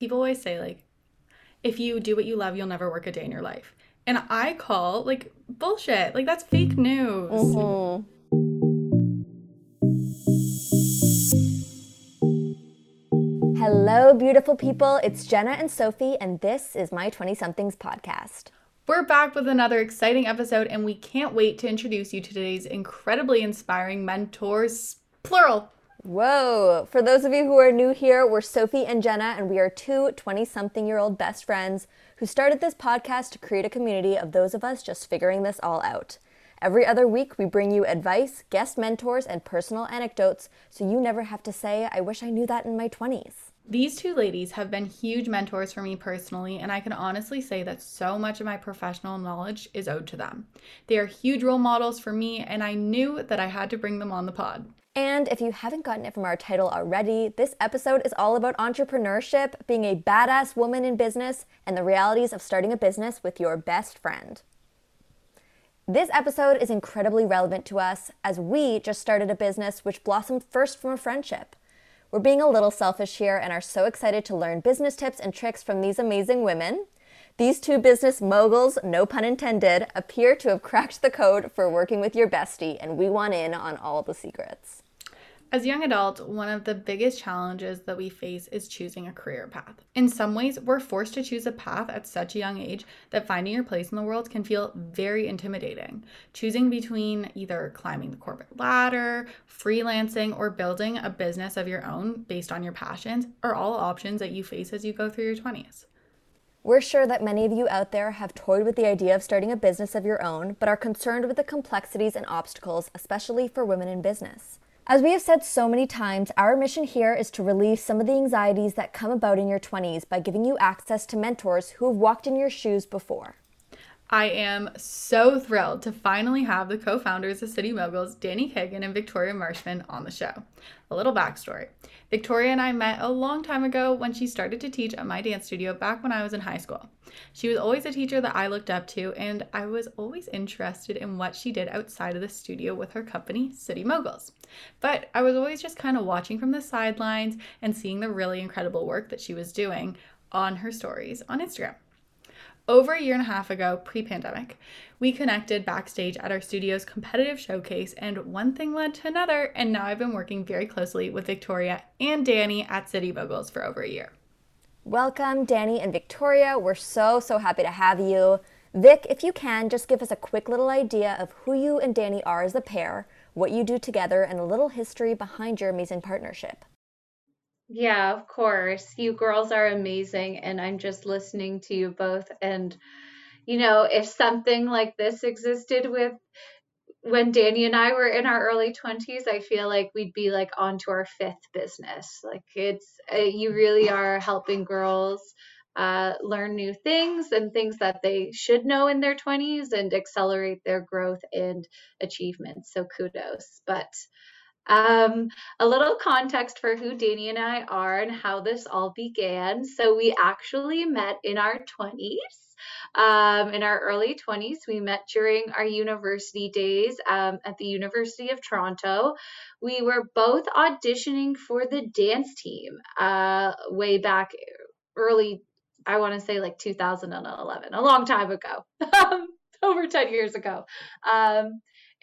People always say, like, if you do what you love, you'll never work a day in your life. And I call, like, bullshit. Like, that's fake news. Oh. Hello, beautiful people. It's Jenna and Sophie, and this is My 20-somethings podcast. We're back with another exciting episode, and we can't wait to introduce you to today's incredibly inspiring mentors, plural. Whoa. For those of you who are new here, we're Sophie and Jenna, and we are two 20-something-year-old best friends who started this podcast to create a community of those of us just figuring this all out. Every other week, we bring you advice, guest mentors, and personal anecdotes, so you never have to say, I wish I knew that in my 20s. These two ladies have been huge mentors for me personally, and I can honestly say that so much of my professional knowledge is owed to them. They are huge role models for me, and I knew that I had to bring them on the pod. And if you haven't gotten it from our title already, this episode is all about entrepreneurship, being a badass woman in business, and the realities of starting a business with your best friend. This episode is incredibly relevant to us as we just started a business which blossomed first from a friendship. We're being a little selfish here and are so excited to learn business tips and tricks from these amazing women. These two business moguls, no pun intended, appear to have cracked the code for working with your bestie, and we want in on all the secrets. As young adults, one of the biggest challenges that we face is choosing a career path. In some ways, we're forced to choose a path at such a young age that finding your place in the world can feel very intimidating. Choosing between either climbing the corporate ladder, freelancing, or building a business of your own based on your passions are all options that you face as you go through your 20s. We're sure that many of you out there have toyed with the idea of starting a business of your own, but are concerned with the complexities and obstacles, especially for women in business. As we have said so many times, our mission here is to relieve some of the anxieties that come about in your 20s by giving you access to mentors who have walked in your shoes before. I am so thrilled to finally have the co-founders of City Moguls, Dani Kagan and Victoria Marshman, on the show. A little backstory. Victoria and I met a long time ago when she started to teach at my dance studio back when I was in high school. She was always a teacher that I looked up to, and I was always interested in what she did outside of the studio with her company, City Moguls. But I was always just kind of watching from the sidelines and seeing the really incredible work that she was doing on her stories on Instagram. Over a year and a half ago, pre-pandemic, we connected backstage at our studio's competitive showcase, and one thing led to another, and now I've been working very closely with Victoria and Dani at City Moguls for over a year. Welcome, Dani and Victoria. We're so happy to have you. Vic, if you can, just give us a quick little idea of who you and Dani are as a pair, what you do together, and a little history behind your amazing partnership. Yeah, of course. You girls are amazing, and I'm just listening to you both. And, you know, if something like this existed with when Dani and I were in our early 20s, I feel like we'd be like on to our fifth business. Like you really are helping girls learn new things and things that they should know in their 20s and accelerate their growth and achievements. So kudos. But a little context for who Dani and I are and how this all began. So we actually met in our 20s. In our early 20s, we met during our university days at the University of Toronto. We were both auditioning for the dance team way back early, I want to say like 2011, a long time ago, over 10 years ago.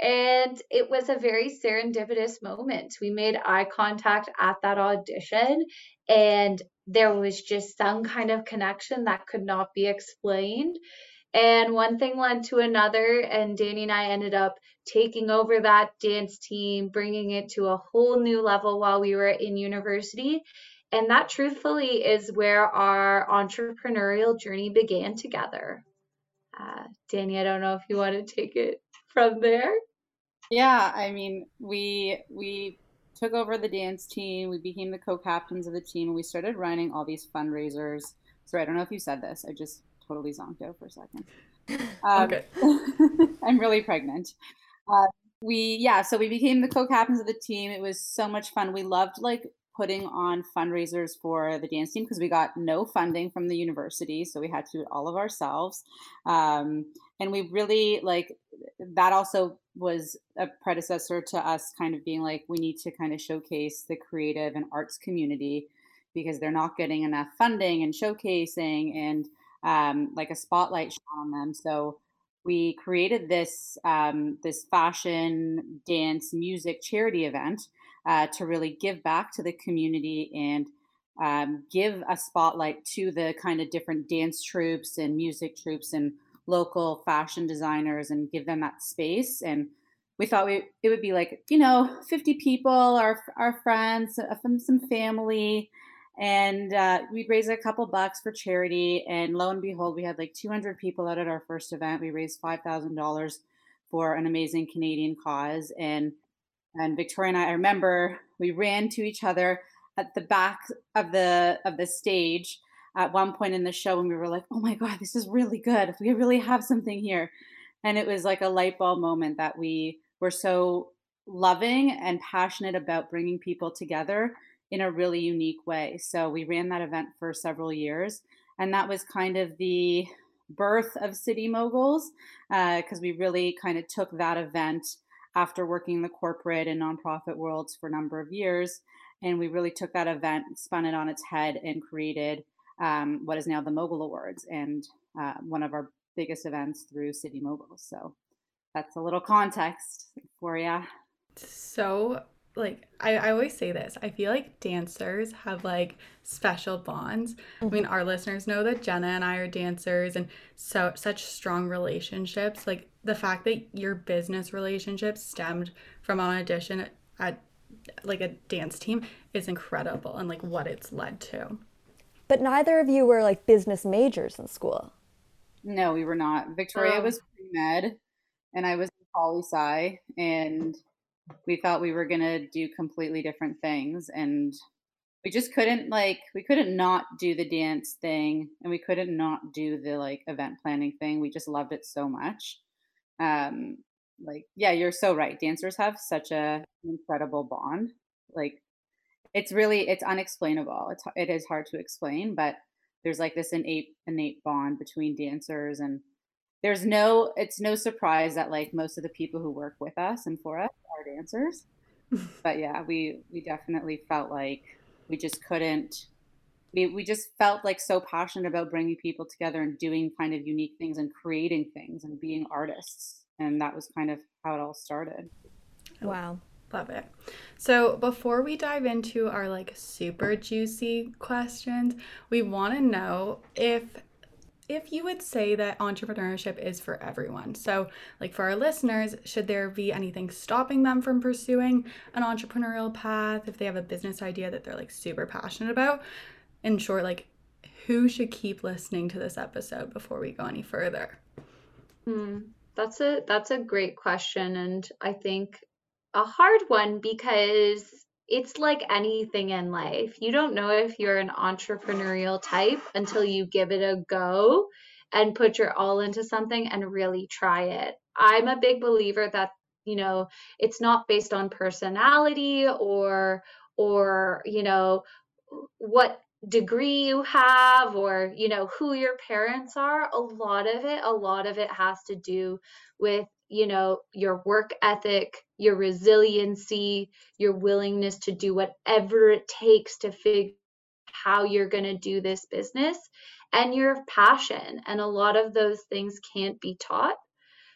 And it was a very serendipitous moment. We made eye contact at that audition, and there was just some kind of connection that could not be explained. And one thing led to another, and Dani and I ended up taking over that dance team, bringing it to a whole new level while we were in university. And that truthfully is where our entrepreneurial journey began together. Dani, I don't know if you want to take it from there. Yeah, I mean, we took over the dance team, we became the co-captains of the team, and we started running all these fundraisers. Sorry, I don't know if you said this. I just totally zonked out for a second. Okay. I'm really pregnant. So we became the co-captains of the team. It was so much fun. We loved like putting on fundraisers for the dance team because we got no funding from the university, so we had to do it all of ourselves. And we really like that also was a predecessor to us kind of being like, we need to kind of showcase the creative and arts community because they're not getting enough funding and showcasing and like a spotlight shone on them. So we created this this fashion, dance, music charity event to really give back to the community and give a spotlight to the kind of different dance troupes and music troupes and local fashion designers and give them that space. And we thought it would be like, 50 people, our friends, some family, and we'd raise a couple bucks for charity. And lo and behold, we had like 200 people out at our first event. We raised $5,000 for an amazing Canadian cause. And Victoria and I remember we ran to each other at the back of the stage at one point in the show, and we were like, oh my God, this is really good. We really have something here. And it was like a light bulb moment that we were so loving and passionate about bringing people together in a really unique way. So we ran that event for several years, and that was kind of the birth of City Moguls, because we really kind of took that event after working in the corporate and nonprofit worlds for a number of years. And we really took that event, spun it on its head, and created what is now the Mogul Awards, and one of our biggest events through City Moguls. So that's a little context for you. So I always say this, I feel like dancers have special bonds. Mm-hmm. I mean, our listeners know that Jenna and I are dancers, and so such strong relationships. Like the fact that your business relationship stemmed from an audition at a dance team is incredible, and what it's led to. But neither of you were business majors in school. No, we were not. Victoria was pre-med and I was poli-sci, and we thought we were going to do completely different things, and we just couldn't we couldn't not do the dance thing, and we couldn't not do the event planning thing. We just loved it so much. Yeah, you're so right. Dancers have such an incredible bond. It's unexplainable. It is hard to explain, but there's this innate bond between dancers, and it's no surprise that most of the people who work with us and for us are dancers. But yeah, we definitely felt we just couldn't, we just felt so passionate about bringing people together and doing kind of unique things and creating things and being artists. And that was kind of how it all started. Wow. Love it. So before we dive into our super juicy questions, we want to know if you would say that entrepreneurship is for everyone. So for our listeners, should there be anything stopping them from pursuing an entrepreneurial path if they have a business idea that they're super passionate about? In short, who should keep listening to this episode before we go any further? That's a great question, and I think a hard one, because it's like anything in life. You don't know if you're an entrepreneurial type until you give it a go and put your all into something and really try it. I'm a big believer that, it's not based on personality or what degree you have or who your parents are. A lot of it has to do with your work ethic, your resiliency, your willingness to do whatever it takes to figure how you're going to do this business, and your passion. And a lot of those things can't be taught,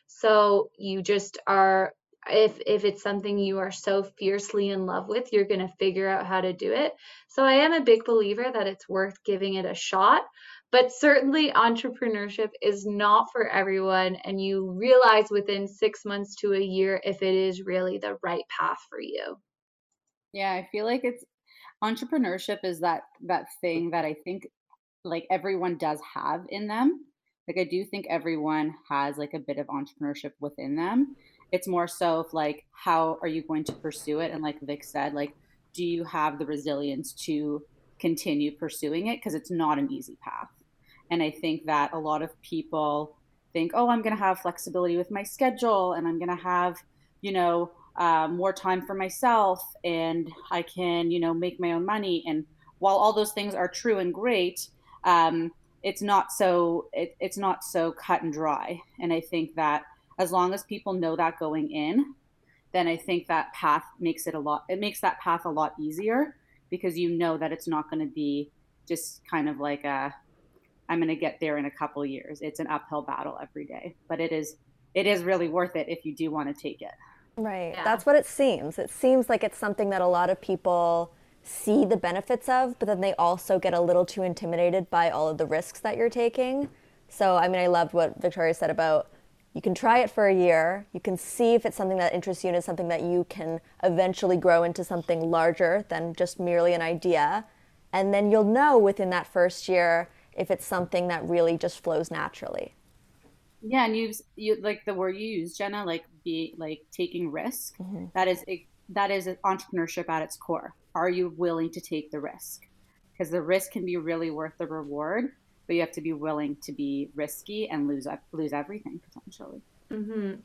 so you just are. If it's something you are so fiercely in love with, you're going to figure out how to do it. So I am a big believer that it's worth giving it a shot, but certainly entrepreneurship is not for everyone. And you realize within 6 months to a year if it is really the right path for you. Yeah, I feel like entrepreneurship is that thing that I think everyone does have in them. I do think everyone has a bit of entrepreneurship within them. It's more so of how are you going to pursue it? And like Vic said, do you have the resilience to continue pursuing it? Because it's not an easy path. And I think that a lot of people think, oh, I'm going to have flexibility with my schedule, and I'm going to have, more time for myself, and I can, make my own money. And while all those things are true and great, it's not so cut and dry. And I think that as long as people know that going in, then I think that path makes that path a lot easier. because you know that it's not going to be just kind of like a, I'm going to get there in a couple years. It's an uphill battle every day, but it is really worth it if you do want to take it. Right. Yeah. That's what it seems. It seems like it's something that a lot of people see the benefits of, but then they also get a little too intimidated by all of the risks that you're taking. So, I mean, I loved what Victoria said about you can try it for a year. You can see if it's something that interests you and it's something that you can eventually grow into something larger than just merely an idea. And then you'll know within that first year if it's something that really just flows naturally. Yeah, and you like the word you use, Jenna, like be like taking risk. Mm-hmm. That is entrepreneurship at its core. Are you willing to take the risk? Because the risk can be really worth the reward, but you have to be willing to be risky and lose everything potentially. Mm-hmm.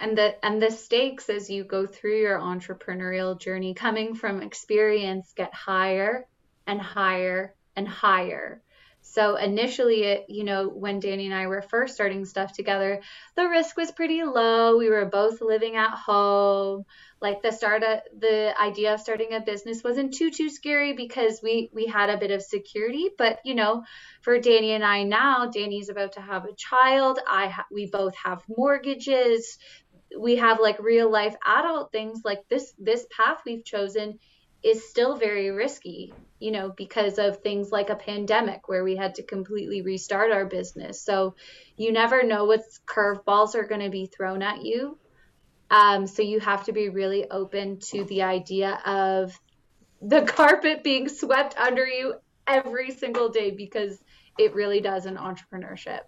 And the stakes as you go through your entrepreneurial journey, coming from experience, get higher and higher and higher. So initially, when Dani and I were first starting stuff together, the risk was pretty low. We were both living at home. Like the idea of starting a business wasn't too scary because we had a bit of security. But, for Dani and I now, Dani's about to have a child. We both have mortgages. We have like real life adult things. Like this path we've chosen is still very risky, because of things like a pandemic where we had to completely restart our business. So you never know what curveballs are going to be thrown at you. So you have to be really open to the idea of the carpet being swept under you every single day, because it really does in entrepreneurship.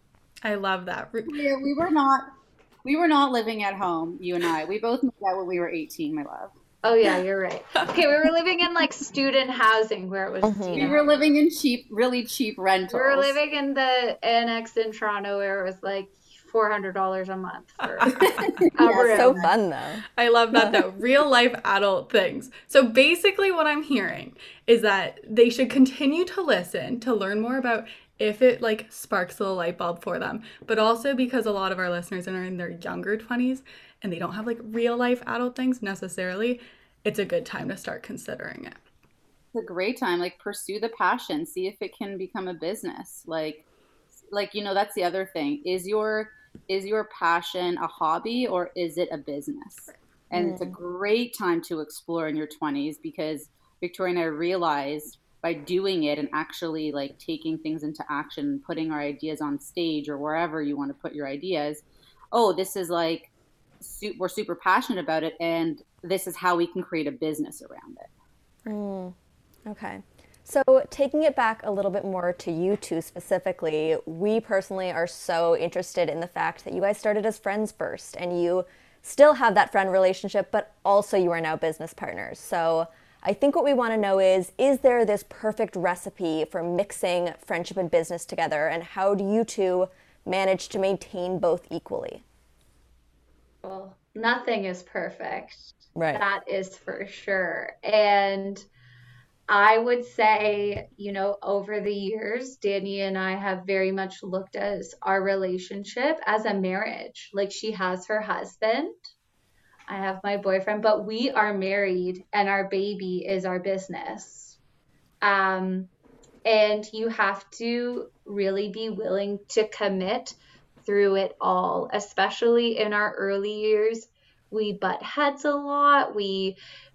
I love that. Yeah, we were not living at home, you and I. We both knew that when we were 18, my love. Oh yeah, you're right. Okay, we were living in like student housing where it was. Mm-hmm. We were living in really cheap rentals. We were living in the annex in Toronto where it was like $400 a month. Yeah, so fun though. I love that though. Real life adult things. So basically, what I'm hearing is that they should continue to listen to learn more about if it like sparks a light bulb for them, but also because a lot of our listeners are in their younger 20s and they don't have like real life adult things necessarily, it's a good time to start considering it. It's a great time. Like pursue the passion, see if it can become a business. Like, that's the other thing. Is your passion a hobby or is it a business? And It's a great time to explore in your 20s because Victoria and I realized by doing it and actually like taking things into action, putting our ideas on stage or wherever you want to put your ideas. Oh, this is like, we're super passionate about it, and this is how we can create a business around it. Okay. So taking it back a little bit more to you two specifically, we personally are so interested in the fact that you guys started as friends first, and you still have that friend relationship, but also you are now business partners. So I think what we want to know is there this perfect recipe for mixing friendship and business together, and how do you two manage to maintain both equally? Well, nothing is perfect. Right. That is for sure. And I would say, over the years, Dani and I have very much looked at our relationship as a marriage. Like she has her husband, I have my boyfriend, but we are married and our baby is our business. And you have to really be willing to commit through it all, especially in our early years. We butt heads a lot.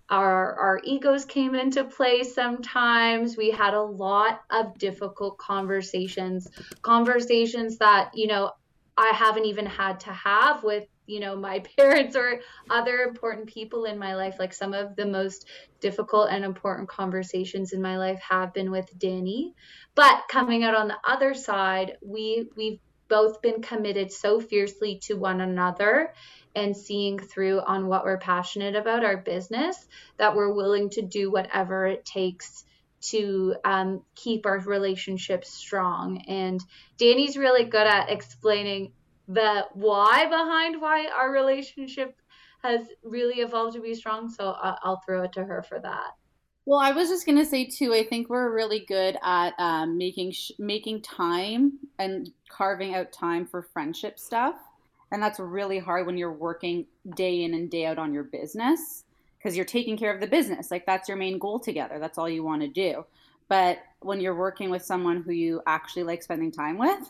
Our egos came into play sometimes. We had a lot of difficult conversations that, I haven't even had to have with, my parents or other important people in my life. Like some of the most difficult and important conversations in my life have been with Dani. But coming out on the other side, we've both been committed so fiercely to one another and seeing through on what we're passionate about, our business, that we're willing to do whatever it takes to keep our relationship strong. And Dani's really good at explaining the why behind why our relationship has really evolved to be strong. So I'll throw it to her for that. Well, I was just going to say, too, I think we're really good at making time and carving out time for friendship stuff. And that's really hard when you're working day in and day out on your business, because you're taking care of the business. Like, that's your main goal together. That's all you want to do. But when you're working with someone who you actually like spending time with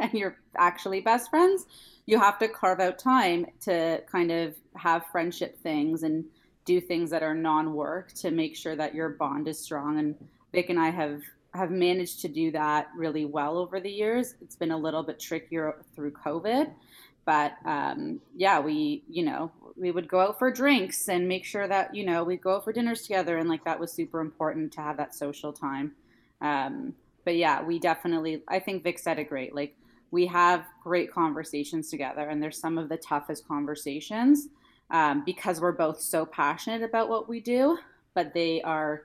and you're actually best friends, you have to carve out time to kind of have friendship things and do things that are non-work to make sure that your bond is strong. And Vic and I have managed to do that really well over the years. It's been a little bit trickier through COVID, but yeah, we would go out for drinks and make sure that, you know, we go out for dinners together. And like, that was super important to have that social time. But yeah, we definitely, I think Vic said it great. Like, we have great conversations together, and they're some of the toughest conversations because we're both so passionate about what we do, but they are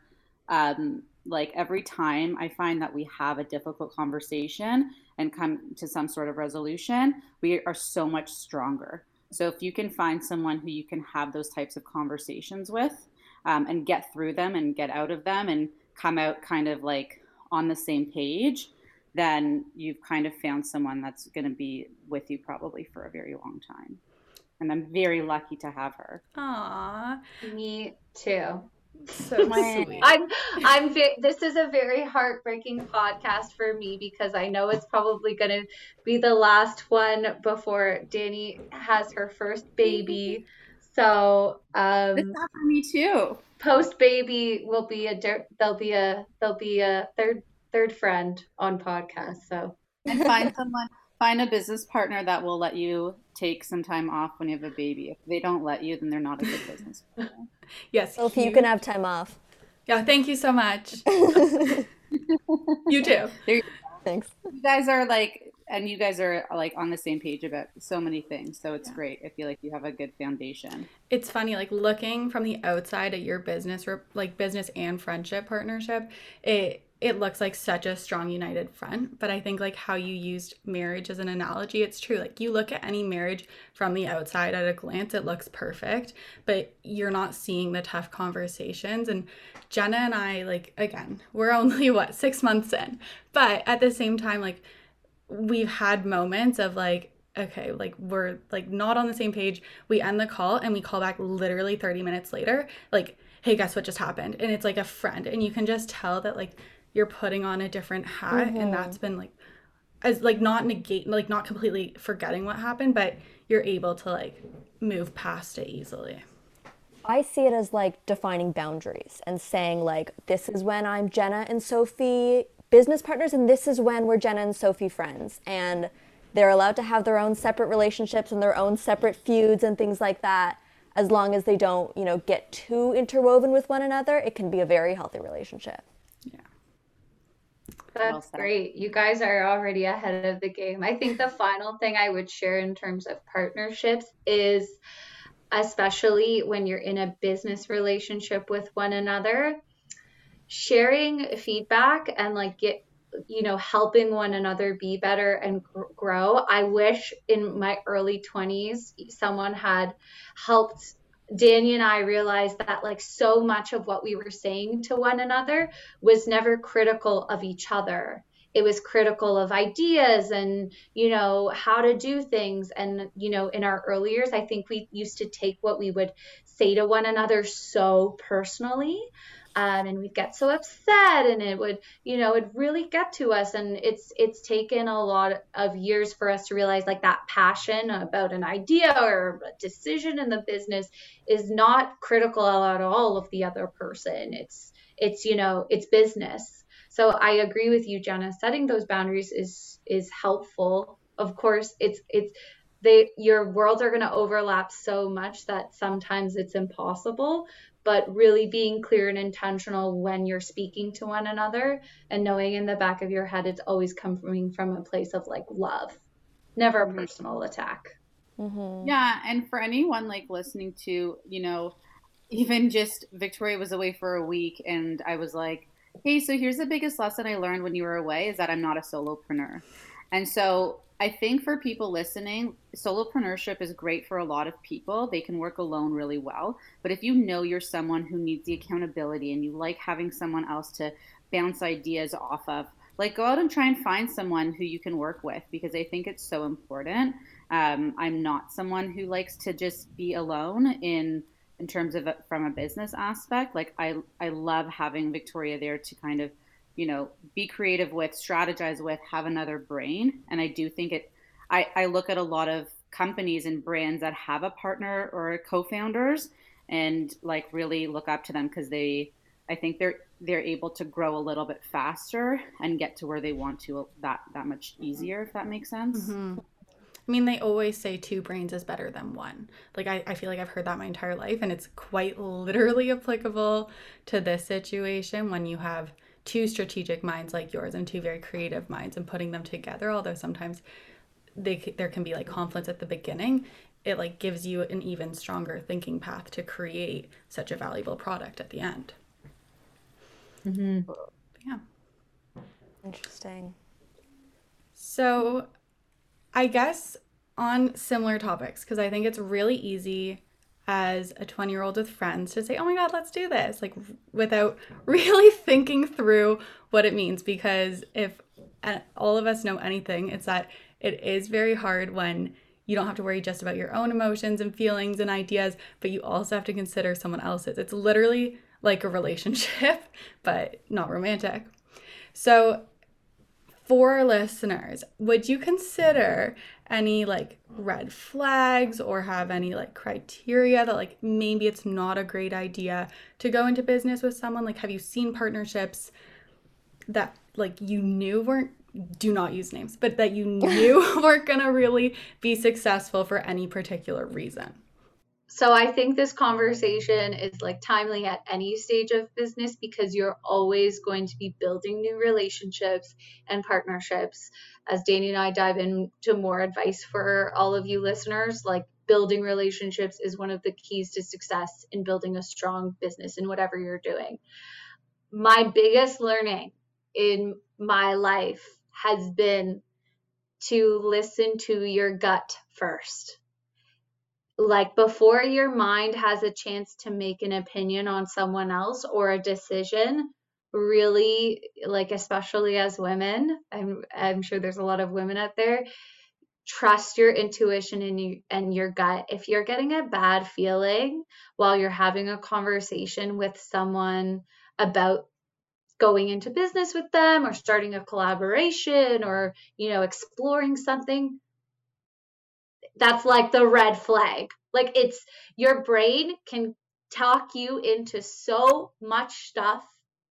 like, every time I find that we have a difficult conversation and come to some sort of resolution, we are so much stronger. So if you can find someone who you can have those types of conversations with and get through them and get out of them and come out kind of like on the same page, then you've kind of found someone that's going to be with you probably for a very long time. And I'm very lucky to have her. Aww. Me too. So sweet. I'm this is a very heartbreaking podcast for me, because I know it's probably going to be the last one before Dani has her first baby. So, it's not for me too. Post baby will be there'll be a third friend on podcast. So, and find a business partner that will let you take some time off when you have a baby. If they don't let you, then they're not a good business partner. Yes. Well, if you can have time off. Yeah, thank you so much. You too. There you go. Thanks. You guys are like on the same page about so many things. So it's great. I feel like you have a good foundation. It's funny, like, looking from the outside at your business, or like business and friendship partnership, it looks like such a strong united front, but I think like how you used marriage as an analogy, it's true. Like, you look at any marriage from the outside at a glance, it looks perfect, but you're not seeing the tough conversations. And Jenna and I, like, again, we're only 6 months in, but at the same time, like, we've had moments of like, okay, like, we're like not on the same page. We end the call and we call back literally 30 minutes later, like, hey, guess what just happened? And it's like a friend, and you can just tell that like, you're putting on a different hat, mm-hmm. and that's been like, as like not completely forgetting what happened, but you're able to like move past it easily. I see it as like defining boundaries and saying like, this is when I'm Jenna and Sophie business partners, and this is when we're Jenna and Sophie friends, and they're allowed to have their own separate relationships and their own separate feuds and things like that. As long as they don't, you know, get too interwoven with one another, it can be a very healthy relationship. Yeah. That's great. You guys are already ahead of the game. I think the final thing I would share in terms of partnerships is, especially when you're in a business relationship with one another, sharing feedback and like helping one another be better and grow. I wish in my early 20s, someone had helped Dani and I realized that like so much of what we were saying to one another was never critical of each other. It was critical of ideas and, you know, how to do things. And, you know, in our early years, I think we used to take what we would say to one another so personally. And we'd get so upset, and it would, you know, it really get to us. And it's taken a lot of years for us to realize like that passion about an idea or a decision in the business is not critical at all of the other person. It's business. So I agree with you, Jenna, setting those boundaries is helpful. Of course, your worlds are going to overlap so much that sometimes it's impossible, but really being clear and intentional when you're speaking to one another and knowing in the back of your head, it's always coming from a place of like love, never a personal attack. Mm-hmm. Yeah. And for anyone like listening to, you know, even just Victoria was away for a week and I was like, hey, so here's the biggest lesson I learned when you were away is that I'm not a solopreneur. And so I think for people listening, solopreneurship is great for a lot of people. They can work alone really well. But if you know you're someone who needs the accountability and you like having someone else to bounce ideas off of, like, go out and try and find someone who you can work with, because I think it's so important. I'm not someone who likes to just be alone in in terms of from a business aspect. Like I love having Victoria there to kind of, you know, be creative with, strategize with, have another brain. And I do think I look at a lot of companies and brands that have a partner or co-founders and like really look up to them because I think they're able to grow a little bit faster and get to where they want to that much easier, if that makes sense. Mm-hmm. I mean, they always say two brains is better than one. Like, I feel like I've heard that my entire life, and it's quite literally applicable to this situation when you have two strategic minds like yours and two very creative minds and putting them together, although sometimes there can be, like, conflicts at the beginning. It, like, gives you an even stronger thinking path to create such a valuable product at the end. Mm-hmm. Yeah. Interesting. So I guess on similar topics, because I think it's really easy as a 20-year-old with friends to say, oh my God, let's do this, like without really thinking through what it means. Because if all of us know anything, it's that it is very hard when you don't have to worry just about your own emotions and feelings and ideas, but you also have to consider someone else's. It's literally like a relationship, but not romantic. So for our listeners, would you consider any like red flags or have any like criteria that like maybe it's not a great idea to go into business with someone? Like, have you seen partnerships that like you knew weren't, do not use names, but that you knew weren't gonna really be successful for any particular reason? So I think this conversation is like timely at any stage of business because you're always going to be building new relationships and partnerships. As Dani and I dive into more advice for all of you listeners, like building relationships is one of the keys to success in building a strong business in whatever you're doing. My biggest learning in my life has been to listen to your gut first. Like before your mind has a chance to make an opinion on someone else or a decision, really, like especially as women, I'm sure there's a lot of women out there, trust your intuition and your gut. If you're getting a bad feeling while you're having a conversation with someone about going into business with them or starting a collaboration or, you know, exploring something, that's like the red flag. Like it's your brain can talk you into so much stuff.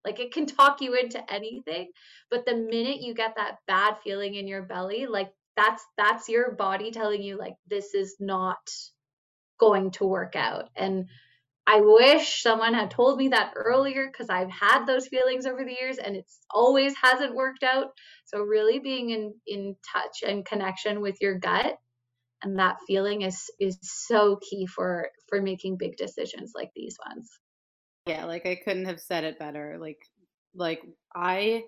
Like it can talk you into anything. But the minute you get that bad feeling in your belly, like that's your body telling you like, this is not going to work out. And I wish someone had told me that earlier because I've had those feelings over the years and it's always hasn't worked out. So really being in touch and connection with your gut and that feeling is so key for making big decisions like these ones. Yeah, like I couldn't have said it better. Like I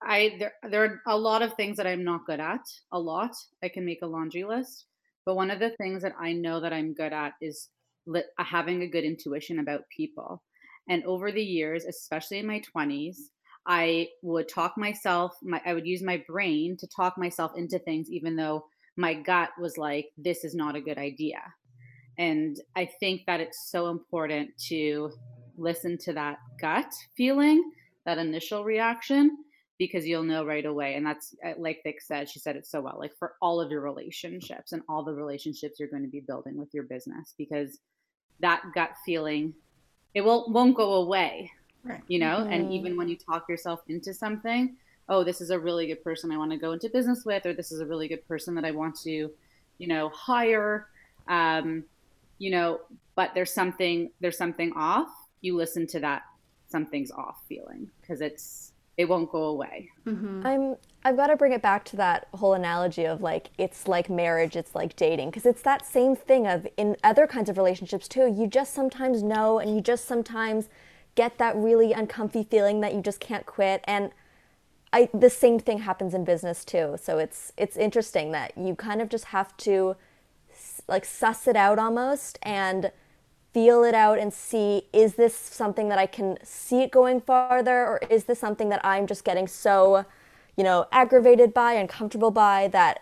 there are a lot of things that I'm not good at. A lot. I can make a laundry list, but one of the things that I know that I'm good at is having a good intuition about people. And over the years, especially in my 20s, I would talk myself. I would use my brain to talk myself into things, even though my gut was like, this is not a good idea. And I think that it's so important to listen to that gut feeling, that initial reaction, because you'll know right away. And that's, like Vic said, she said it so well, like for all of your relationships and all the relationships you're going to be building with your business, because that gut feeling, it won't go away, right? You know? Mm-hmm. And even when you talk yourself into something, oh, this is a really good person I want to go into business with, or this is a really good person that I want to, you know, hire, you know, but there's something off. You listen to that something's off feeling because it won't go away. Mm-hmm. I've got to bring it back to that whole analogy of like, it's like marriage, it's like dating, because it's that same thing of in other kinds of relationships too. You just sometimes know, and you just sometimes get that really uncomfy feeling that you just can't quit. And the same thing happens in business too. So it's interesting that you kind of just have to like suss it out almost and feel it out and see, is this something that I can see it going farther, or is this something that I'm just getting so, you know, aggravated by and uncomfortable by that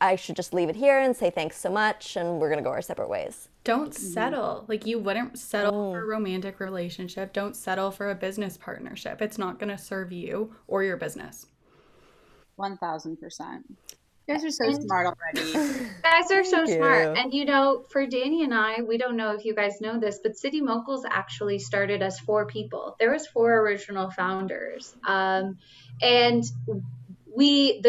I should just leave it here and say thanks so much and we're going to go our separate ways. Don't settle. Like, you wouldn't settle for a romantic relationship. Don't settle for a business partnership. It's not going to serve you or your business. 1,000%. You guys are so smart already. You guys are so smart. And, you know, for Dani and I, we don't know if you guys know this, but City Moguls actually started as 4 people. There was 4 original founders. And we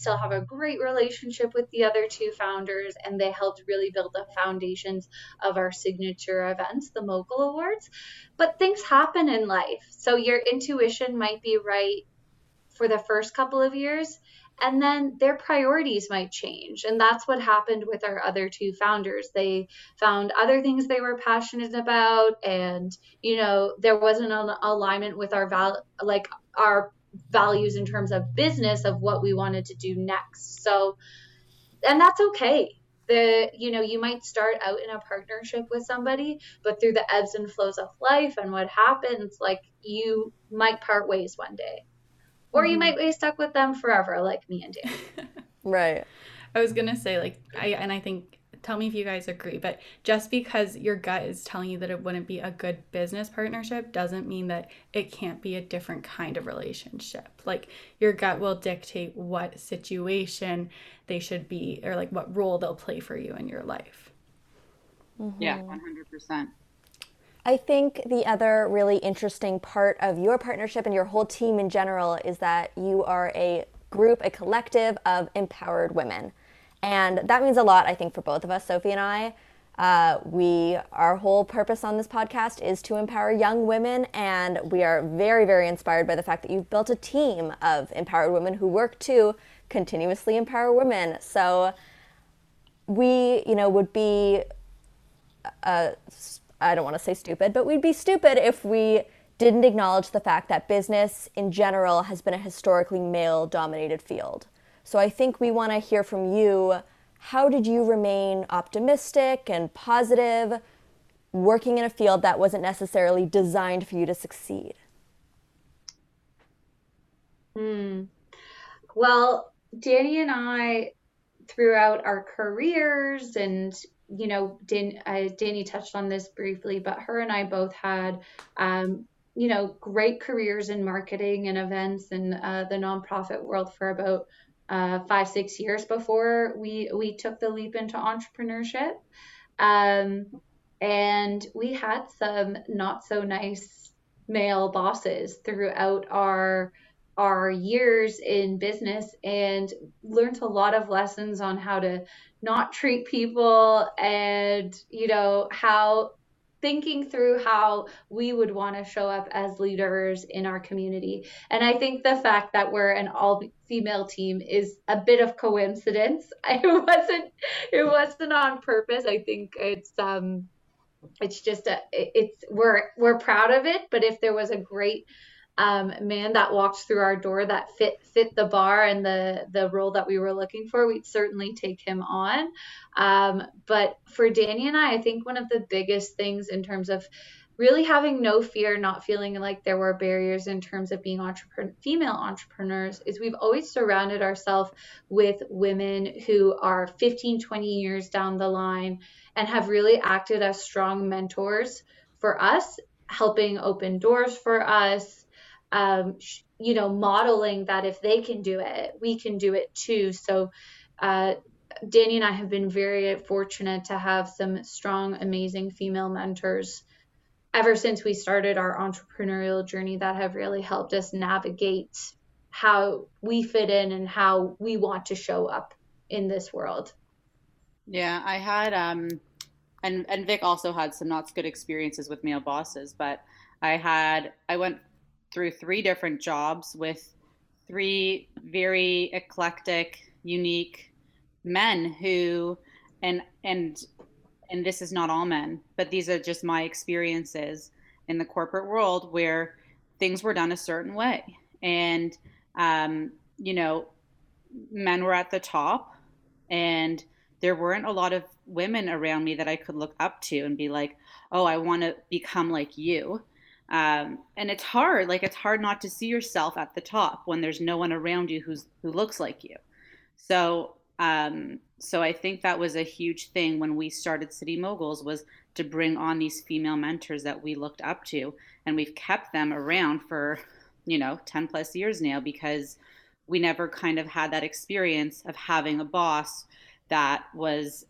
still have a great relationship with the other 2 founders, and they helped really build the foundations of our signature events, the Mogul Awards. But things happen in life. So your intuition might be right for the first couple of years, and then their priorities might change. And that's what happened with our other 2 founders. They found other things they were passionate about, and, you know, there wasn't an alignment with our our values in terms of business, of what we wanted to do next. So, and that's okay. You know, you might start out in a partnership with somebody, but through the ebbs and flows of life and what happens, like, you might part ways one day. Or you might be stuck with them forever, like me and Dani. Right. I was going to say, like, I think, tell me if you guys agree, but just because your gut is telling you that it wouldn't be a good business partnership doesn't mean that it can't be a different kind of relationship. Like, your gut will dictate what situation they should be, or, like, what role they'll play for you in your life. Mm-hmm. Yeah, 100%. I think the other really interesting part of your partnership and your whole team in general is that you are a group, a collective of empowered women. And that means a lot, I think, for both of us, Sophie and I. Our whole purpose on this podcast is to empower young women, and we are very, very inspired by the fact that you've built a team of empowered women who work to continuously empower women. So we, you know, would be I don't want to say stupid, but we'd be stupid if we didn't acknowledge the fact that business in general has been a historically male-dominated field. So I think we want to hear from you. How did you remain optimistic and positive working in a field that wasn't necessarily designed for you to succeed? Well, Dani and I, throughout our careers, and you know, Dani touched on this briefly, but her and I both had, you know, great careers in marketing and events and the nonprofit world for about 5-6 years before we took the leap into entrepreneurship. And we had some not so nice male bosses throughout our years in business, and learned a lot of lessons on how to not treat people, and, you know, how thinking through how we would want to show up as leaders in our community. And I think the fact that we're an all-female team is a bit of coincidence. It wasn't on purpose. I think we're proud of it, but if there was a great man that walked through our door that fit the bar and the role that we were looking for, we'd certainly take him on. But for Dani and I think one of the biggest things in terms of really having no fear, not feeling like there were barriers in terms of being female entrepreneurs, is we've always surrounded ourselves with women who are 15, 20 years down the line and have really acted as strong mentors for us, helping open doors for us, you know, modeling that if they can do it, we can do it too. So Dani and I have been very fortunate to have some strong, amazing female mentors ever since we started our entrepreneurial journey that have really helped us navigate how we fit in and how we want to show up in this world. Yeah, I had, and Vic also had some not good experiences with male bosses, but I went through 3 different jobs with 3 very eclectic, unique men who, and this is not all men, but these are just my experiences in the corporate world where things were done a certain way. And, you know, men were at the top, and there weren't a lot of women around me that I could look up to and be like, oh, I want to become like you. And it's hard, not to see yourself at the top when there's no one around you who looks like you. So So I think that was a huge thing when we started City Moguls, was to bring on these female mentors that we looked up to, and we've kept them around for, 10 plus years now, because we never kind of had that experience of having a boss that was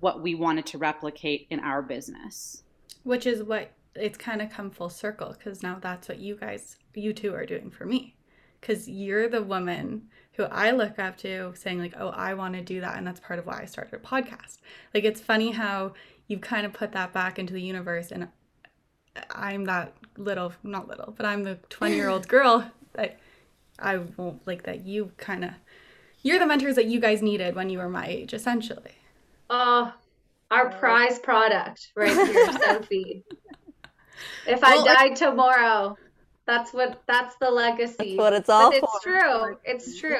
what we wanted to replicate in our business. Which is what it's kind of come full circle, because now that's what you two are doing for me. Because you're the woman who I look up to, saying like, oh, I want to do that. And that's part of why I started a podcast. Like, it's funny how you've kind of put that back into the universe. And I'm that little, not little, but I'm the 20-year-old girl that I won't like, that you kind of, you're the mentors that you guys needed when you were my age, essentially. Oh, our prize product right here, Sophie. If I died tomorrow... That's the legacy. That's what it's all for. It's true.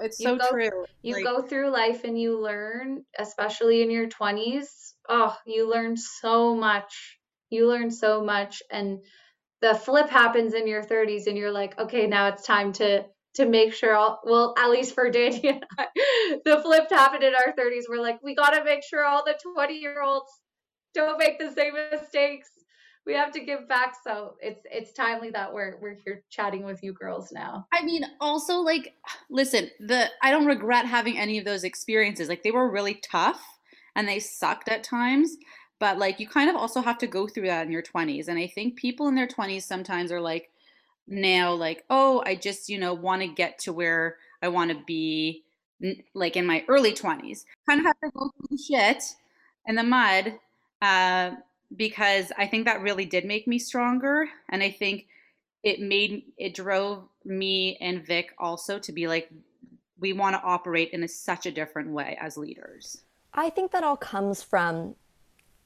It's so true. You go through life and you learn, especially in your 20s. Oh, you learn so much. And the flip happens in your 30s, and you're like, okay, now it's time to make sure at least for Dani and I, the flip happened in our 30s. We're like, we got to make sure all the 20-year-olds don't make the same mistakes. We have to give back, so it's timely that we're here chatting with you girls now. I mean, also, like, listen, I don't regret having any of those experiences. Like, they were really tough and they sucked at times, but like, you kind of also have to go through that in your 20s. And I think people in their 20s sometimes are like, now, like, oh, I just, want to get to where I want to be, like, in my early 20s. Kind of have to go through the shit and the mud, because I think that really did make me stronger. And I think it drove me and Vic also to be like, we want to operate in such a different way as leaders. I think that all comes from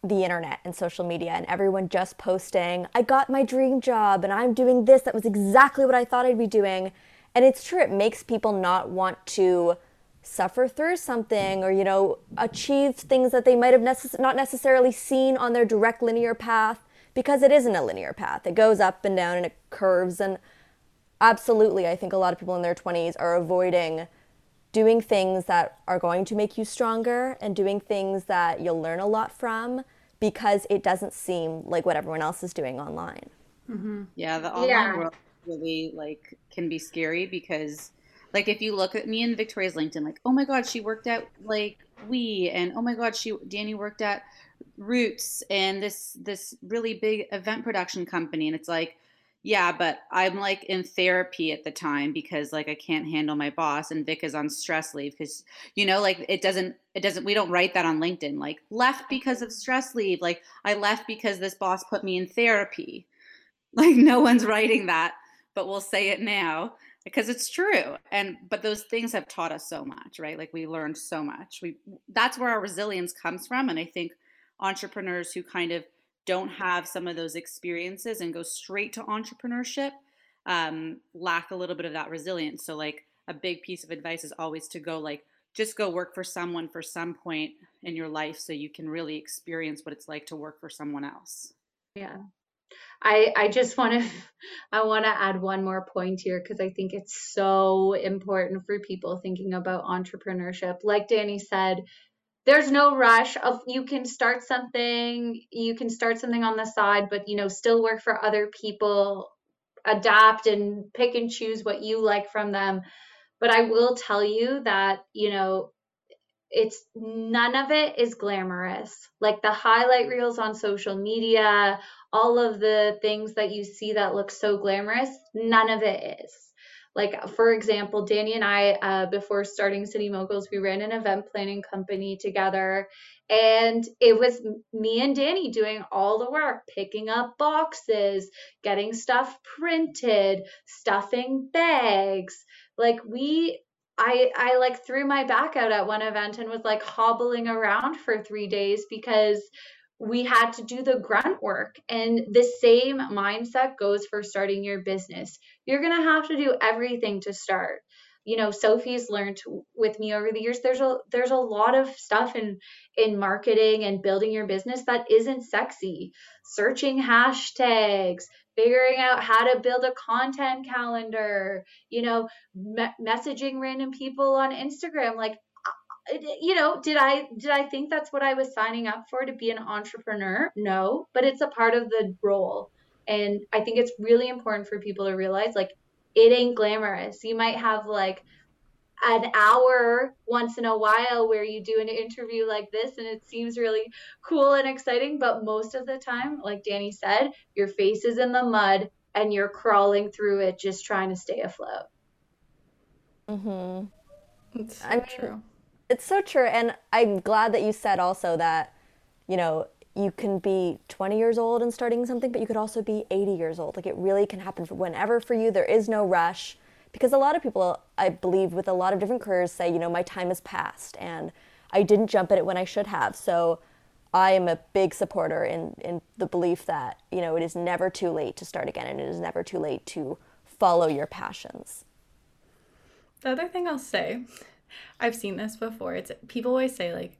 the internet and social media and everyone just posting, I got my dream job and I'm doing this. That was exactly what I thought I'd be doing. And it's true, it makes people not want to suffer through something, or achieve things that they might have not necessarily seen on their direct linear path, because it isn't a linear path. It goes up and down and it curves. And absolutely, I think a lot of people in their 20s are avoiding doing things that are going to make you stronger and doing things that you'll learn a lot from, because it doesn't seem like what everyone else is doing online. Mm-hmm. Yeah, the online world really can be scary, because like, if you look at me and Victoria's LinkedIn, like, oh my God, she worked at and oh my God, Dani worked at Roots and this really big event production company. And it's like, yeah, but I'm like in therapy at the time because like I can't handle my boss, and Vic is on stress leave because we don't write that on LinkedIn. Like, left because of stress leave. Like, I left because this boss put me in therapy. Like, no one's writing that, but we'll say it now. Because it's true. But those things have taught us so much, right? Like, we learned so much. That's where our resilience comes from. And I think entrepreneurs who kind of don't have some of those experiences and go straight to entrepreneurship lack a little bit of that resilience. So like, a big piece of advice is always to go just go work for someone for some point in your life so you can really experience what it's like to work for someone else. Yeah. I want to add one more point here, because I think it's so important for people thinking about entrepreneurship. Like Dani said, there's no rush. You can start something. You can start something on the side, but still work for other people, adapt and pick and choose what you like from them. But I will tell you that it's none of it is glamorous. Like, the highlight reels on social media, all of the things that you see that look so glamorous, none of it is. Like, for example, Dani and I, before starting City Moguls, we ran an event planning company together, and it was me and Dani doing all the work, picking up boxes, getting stuff printed, stuffing bags. Like, I like threw my back out at one event and was like hobbling around for 3 days because we had to do the grunt work. And the same mindset goes for starting your business. You're going to have to do everything to start. Sophie's learned with me over the years, there's a lot of stuff in marketing and building your business that isn't sexy. Searching hashtags, figuring out how to build a content calendar, messaging random people on Instagram. Like, you know, did I think that's what I was signing up for, to be an entrepreneur? No, but it's a part of the role. And I think it's really important for people to realize, like, it ain't glamorous. You might have like an hour once in a while where you do an interview like this and it seems really cool and exciting, but most of the time, like Dani said, your face is in the mud and you're crawling through it just trying to stay afloat. Mm-hmm. It's so true. It's so true. And I'm glad that you said also that, you know, you can be 20 years old and starting something, but you could also be 80 years old. Like, it really can happen whenever for you. There is no rush, because a lot of people, I believe, with a lot of different careers say, you know, my time has passed and I didn't jump at it when I should have. So I am a big supporter in the belief that, you know, it is never too late to start again, and it is never too late to follow your passions. The other thing I'll say, I've seen this before, it's people always say, like,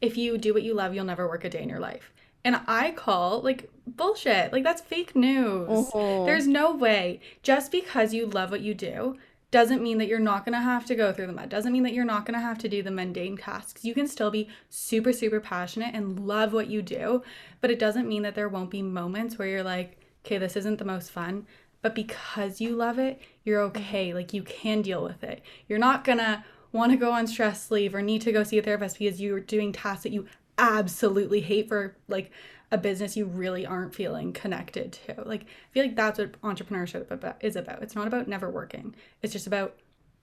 if you do what you love, you'll never work a day in your life. And I call, like, bullshit. Like, that's fake news. Mm-hmm. There's no way. Just because you love what you do doesn't mean that you're not going to have to go through the mud. Doesn't mean that you're not going to have to do the mundane tasks. You can still be super, super passionate and love what you do. But it doesn't mean that there won't be moments where you're like, okay, this isn't the most fun. But because you love it, you're okay. Like, you can deal with it. You're not going to want to go on stress leave or need to go see a therapist because you're doing tasks that you absolutely hate for, like, a business you really aren't feeling connected to. Like, I feel like that's what entrepreneurship is about. It's not about never working. It's just about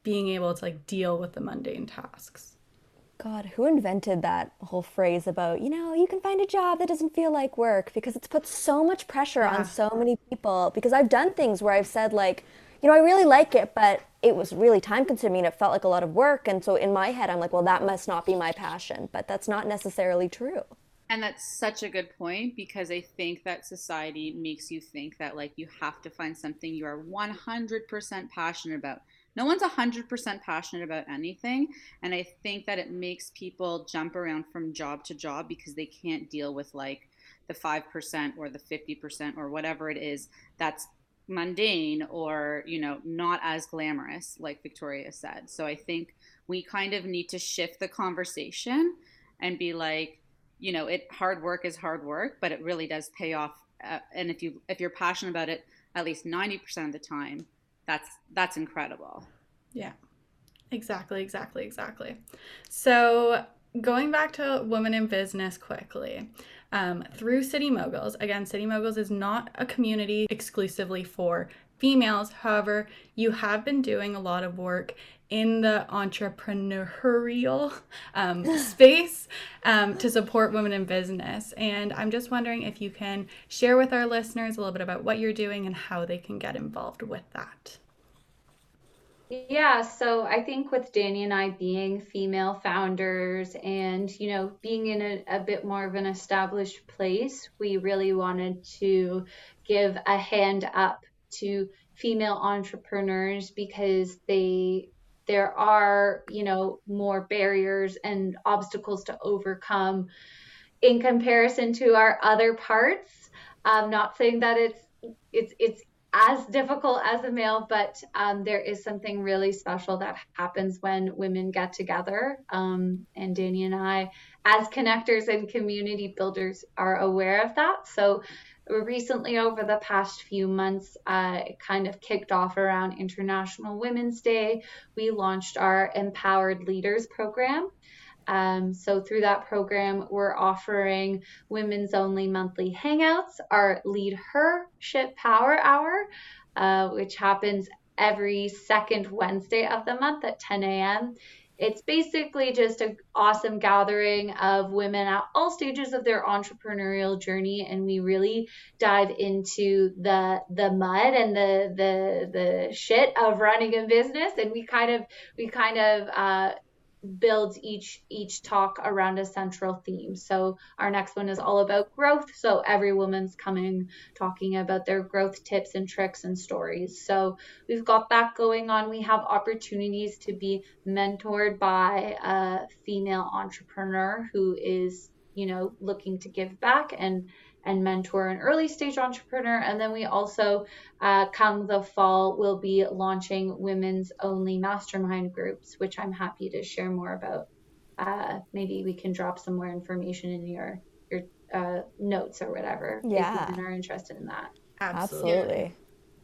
being able to, like, deal with the mundane tasks. God, who invented that whole phrase about, you know, you can find a job that doesn't feel like work? Because it's put so much pressure on so many people. Because I've done things where I've said, like, you know, I really like it, but it was really time consuming. It felt like a lot of work. And so in my head, I'm like, well, that must not be my passion. But that's not necessarily true. And that's such a good point, because I think that society makes you think that, like, you have to find something you are 100% passionate about. No one's 100% passionate about anything. And I think that it makes people jump around from job to job because they can't deal with, like, the 5% or the 50% or whatever it is that's mundane or, you know, not as glamorous, like Victoria said. So I think we kind of need to shift the conversation and be like, you know, hard work is hard work, but it really does pay off. And if you're passionate about it, at least 90% of the time, that's incredible. Yeah, exactly. So going back to women in business quickly, through City Moguls. Again, City Moguls is not a community exclusively for females. However, you have been doing a lot of work in the entrepreneurial space to support women in business. And I'm just wondering if you can share with our listeners a little bit about what you're doing and how they can get involved with that. Yeah, so I think with Dani and I being female founders and, you know, being in a bit more of an established place, we really wanted to give a hand up to female entrepreneurs, because there are, you know, more barriers and obstacles to overcome in comparison to our other parts. I'm not saying that it's as difficult as a male, but there is something really special that happens when women get together. And Dani and I, as connectors and community builders, are aware of that. So recently, over the past few months, it kind of kicked off around International Women's Day. We launched our Empowered Leaders program. So through that program, we're offering women's only monthly hangouts, our Lead Her Ship Power Hour, which happens every second Wednesday of the month at 10 a.m. It's basically just an awesome gathering of women at all stages of their entrepreneurial journey, and we really dive into the mud and the shit of running a business, and we kind of builds each talk around a central theme. So our next one is all about growth. So every woman's coming talking about their growth tips and tricks and stories. So we've got that going on. We have opportunities to be mentored by a female entrepreneur who is, you know, looking to give back and mentor an early stage entrepreneur. And then we also, come the fall, will be launching women's only mastermind groups, which I'm happy to share more about maybe we can drop some more information in your notes or whatever. Yeah. If you are interested in that. Absolutely.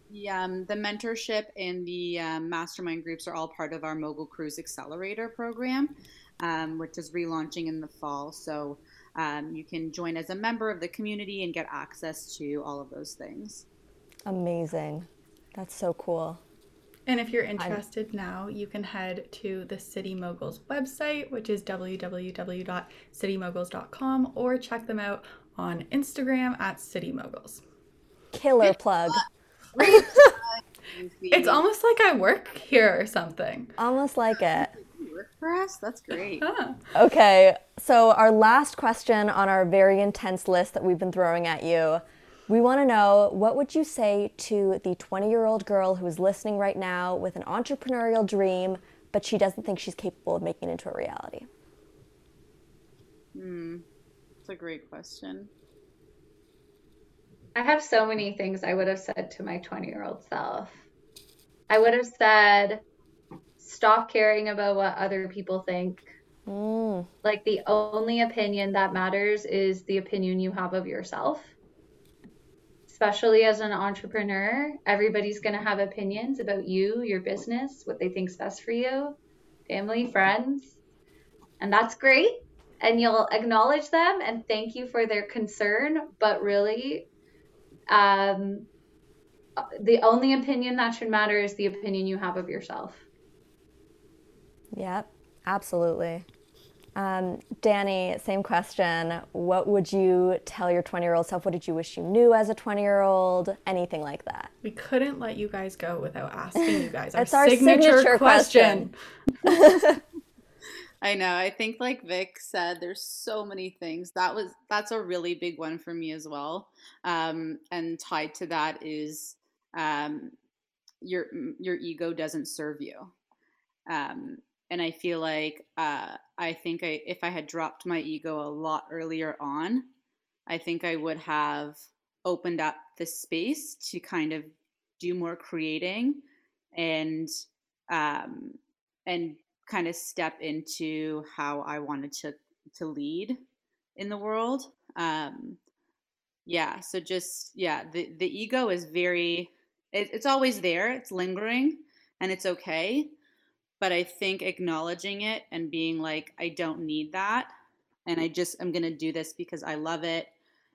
Yeah. The mentorship and the mastermind groups are all part of our Mogul Cruise Accelerator program, which is relaunching in the fall. So you can join as a member of the community and get access to all of those things. Amazing. That's so cool. And if you're interested now, you can head to the City Moguls website, which is www.citymoguls.com, or check them out on Instagram @City Moguls. Killer plug. It's almost like I work here or something. Almost like it. You work for us? That's great. Huh. Okay, so our last question on our very intense list that we've been throwing at you. We want to know, what would you say to the 20-year-old girl who is listening right now with an entrepreneurial dream, but she doesn't think she's capable of making it into a reality? That's a great question. I have so many things I would have said to my 20-year-old self. I would have said, stop caring about what other people think. Like, the only opinion that matters is the opinion you have of yourself. Especially as an entrepreneur, everybody's going to have opinions about you, your business, what they think's best for you, family, friends, and that's great. And you'll acknowledge them and thank you for their concern. But really, the only opinion that should matter is the opinion you have of yourself. Yep, absolutely. Dani, same question. What would you tell your 20-year-old self? What did you wish you knew as a 20-year-old? Anything like that. We couldn't let you guys go without asking you guys. That's our signature question. I know. I think, like Vic said, there's so many things. That's a really big one for me as well. And tied to that is your ego doesn't serve you. And I feel like if I had dropped my ego a lot earlier on, I think I would have opened up the space to kind of do more creating and kind of step into how I wanted to lead in the world. The ego is it's always there. It's lingering and it's okay. But I think acknowledging it and being like, I don't need that. And I'm going to do this because I love it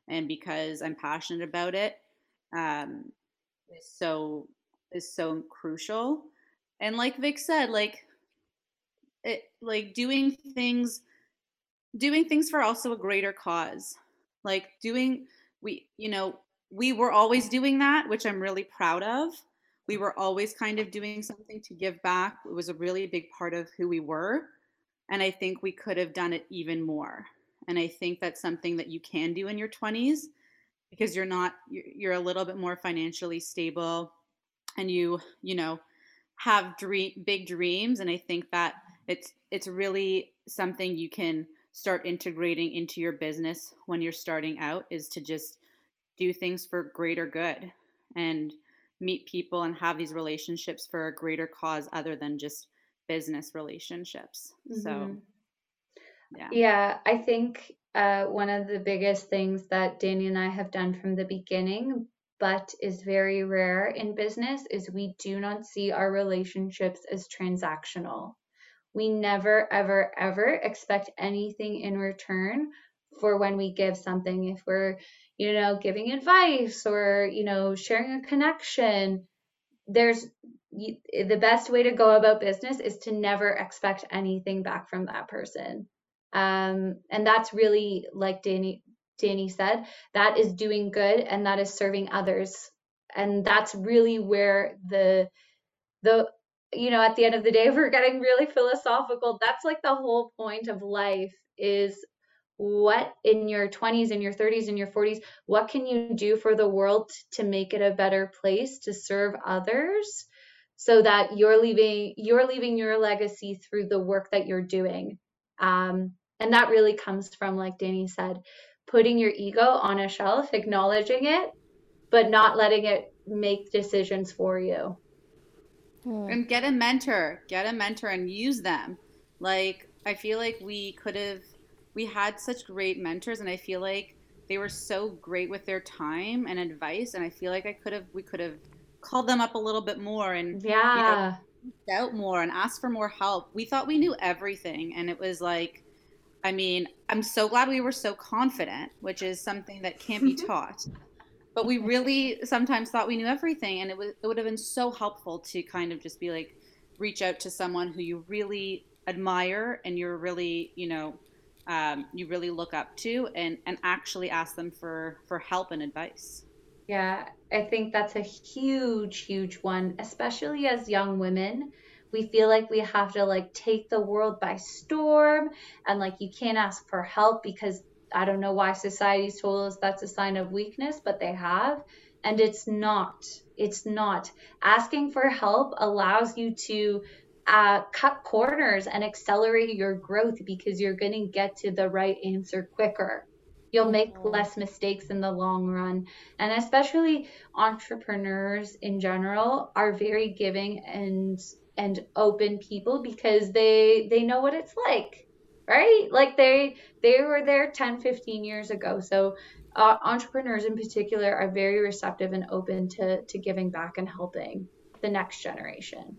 and because I'm passionate about it. Is so crucial. And like Vic said, doing things for also a greater cause, we were always doing that, which I'm really proud of. We were always kind of doing something to give back. It was a really big part of who we were. And I think we could have done it even more. And I think that's something that you can do in your 20s because you're a little bit more financially stable and you have big dreams. And I think that it's really something you can start integrating into your business when you're starting out, is to just do things for greater good and meet people and have these relationships for a greater cause other than just business relationships. Mm-hmm. So, yeah, I think one of the biggest things that Dani and I have done from the beginning, but is very rare in business, is we do not see our relationships as transactional. We never, ever, ever expect anything in return for when we give something. If we're giving advice or, sharing a connection, the best way to go about business is to never expect anything back from that person. And that's really, like Dani said, that is doing good and that is serving others. And that's really where the at the end of the day, if we're getting really philosophical, that's like the whole point of life is, what in your 20s and your 30s and your 40s, what can you do for the world to make it a better place, to serve others, so that you're leaving your legacy through the work that you're doing. And that really comes from, like Dani said, putting your ego on a shelf, acknowledging it, but not letting it make decisions for you. And get a mentor and use them. I feel like we had such great mentors, and I feel like they were so great with their time and advice. And I feel like we could have called them up a little bit more and out more and asked for more help. We thought we knew everything. And it was like, I mean, I'm so glad we were so confident, which is something that can't be taught. But we really sometimes thought we knew everything, and it would have been so helpful to kind of just be like, reach out to someone who you really admire and you're really, you really look up to, and actually ask them for help and advice. Yeah, I think that's a huge, huge one, especially as young women. We feel like we have to like take the world by storm, and like you can't ask for help because I don't know why society's told us that's a sign of weakness, but they have. And it's not. It's not. Asking for help allows you to cut corners and accelerate your growth, because you're going to get to the right answer quicker. You'll make less mistakes in the long run. And especially entrepreneurs in general are very giving and open people, because they know what it's like. Right? Like they were there 10, 15 years ago. So entrepreneurs in particular are very receptive and open to giving back and helping the next generation.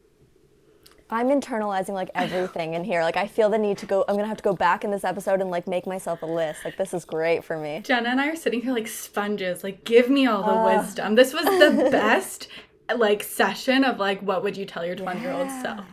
I'm internalizing like everything in here. Like I feel the need to go, I'm going to have to go back in this episode and like make myself a list. Like this is great for me. Jenna and I are sitting here like sponges, like give me all the wisdom. This was the best like session of like, what would you tell your 20-year-old self?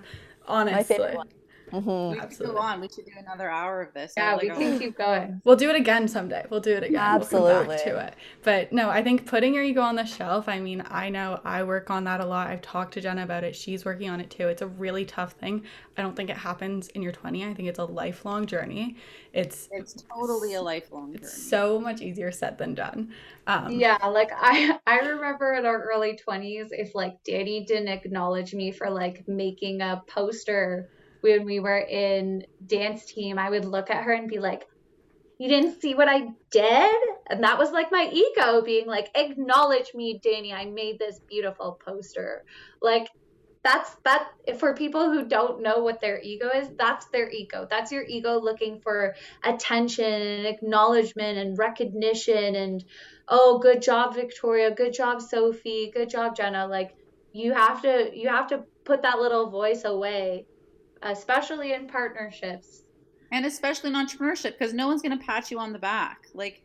Honestly. My favorite one. Mm-hmm. We should go on. We should do another hour of this. Yeah, we can keep going. We'll do it again someday. We'll do it again. Absolutely. We'll come back to it. But no, I think putting your ego on the shelf, I mean, I know I work on that a lot. I've talked to Jenna about it. She's working on it too. It's a really tough thing. I don't think it happens in your 20s. I think it's a lifelong journey. It's totally a lifelong journey. It's so much easier said than done. Like I remember in our early 20s, if like Dani didn't acknowledge me for like making a poster when we were in dance team, I would look at her and be like, you didn't see what I did? And that was like my ego being like, acknowledge me, Dani, I made this beautiful poster. Like that's for people who don't know what their ego is, that's their ego. That's your ego looking for attention and acknowledgement and recognition and, oh, good job, Victoria. Good job, Sophie. Good job, Jenna. Like you have to put that little voice away, especially in partnerships. And especially in entrepreneurship, because no one's going to pat you on the back. Like,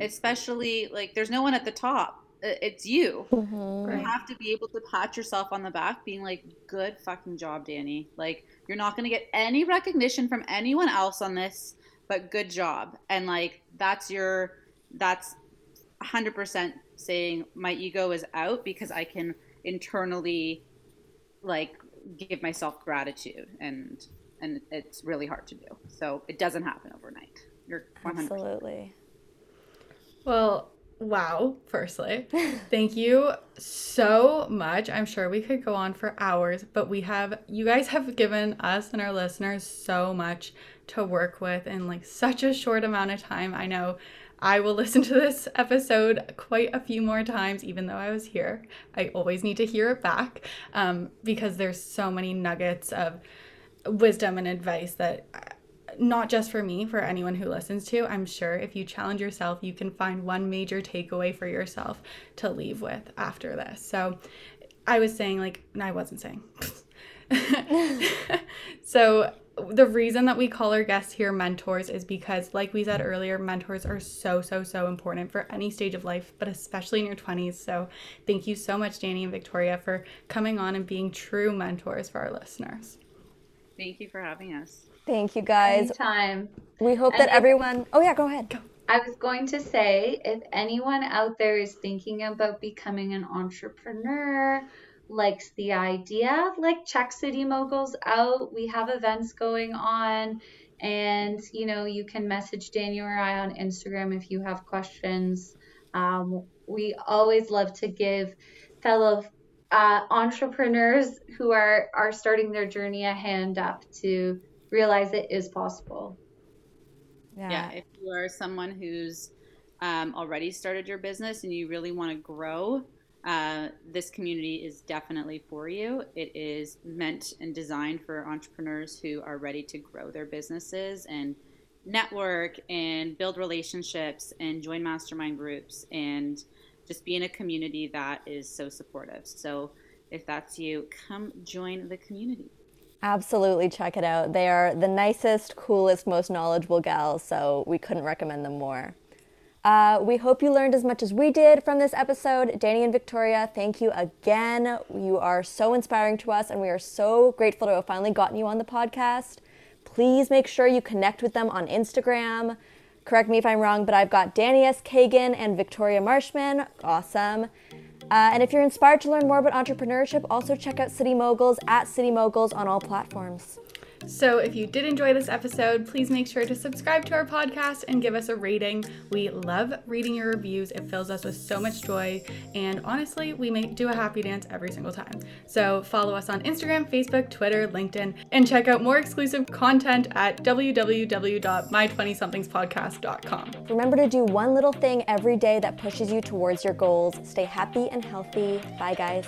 especially, like, there's no one at the top. It's you. Mm-hmm. You have to be able to pat yourself on the back being like, good fucking job, Dani. Like, you're not going to get any recognition from anyone else on this, but good job. And, like, that's 100% saying my ego is out, because I can internally, like, give myself gratitude, and it's really hard to do. So it doesn't happen overnight. You're 100%. Absolutely. Well, wow. Firstly, thank you so much. I'm sure we could go on for hours, but you guys have given us and our listeners so much to work with in like such a short amount of time. I know I will listen to this episode quite a few more times, even though I was here. I always need to hear it back because there's so many nuggets of wisdom and advice that not just for me, for anyone who listens to, I'm sure if you challenge yourself, you can find one major takeaway for yourself to leave with after this. So I was saying like, no, I wasn't saying. So the reason that we call our guests here mentors is because, like we said earlier, mentors are so, so, so important for any stage of life, but especially in your 20s. So thank you so much, Dani and Victoria, for coming on and being true mentors for our listeners. Thank you for having us. Thank you, guys. Anytime. We hope that everyone... Oh, yeah, go ahead. Go. I was going to say, if anyone out there is thinking about becoming an entrepreneur, likes the idea, like check City Moguls out. We have events going on, and you can message Dani or I on Instagram if you have questions. We always love to give fellow entrepreneurs who are starting their journey a hand up to realize it is possible. Yeah, if you are someone who's already started your business and you really want to grow, This community is definitely for you. It is meant and designed for entrepreneurs who are ready to grow their businesses and network and build relationships and join mastermind groups and just be in a community that is so supportive. So if that's you, come join the community. Absolutely, check it out. They are the nicest, coolest, most knowledgeable gals, so we couldn't recommend them more. We hope you learned as much as we did from this episode. Dani and Victoria, thank you again. You are so inspiring to us, and we are so grateful to have finally gotten you on the podcast. Please make sure you connect with them on Instagram. Correct me if I'm wrong, but I've got Dani S. Kagan and Victoria Marshman. Awesome. And if you're inspired to learn more about entrepreneurship, also check out City Moguls at City Moguls on all platforms. So if you did enjoy this episode, please make sure to subscribe to our podcast and give us a rating. We love reading your reviews. It fills us with so much joy. And honestly, we do a happy dance every single time. So follow us on Instagram, Facebook, Twitter, LinkedIn, and check out more exclusive content at www.my20somethingspodcast.com. Remember to do one little thing every day that pushes you towards your goals. Stay happy and healthy. Bye, guys.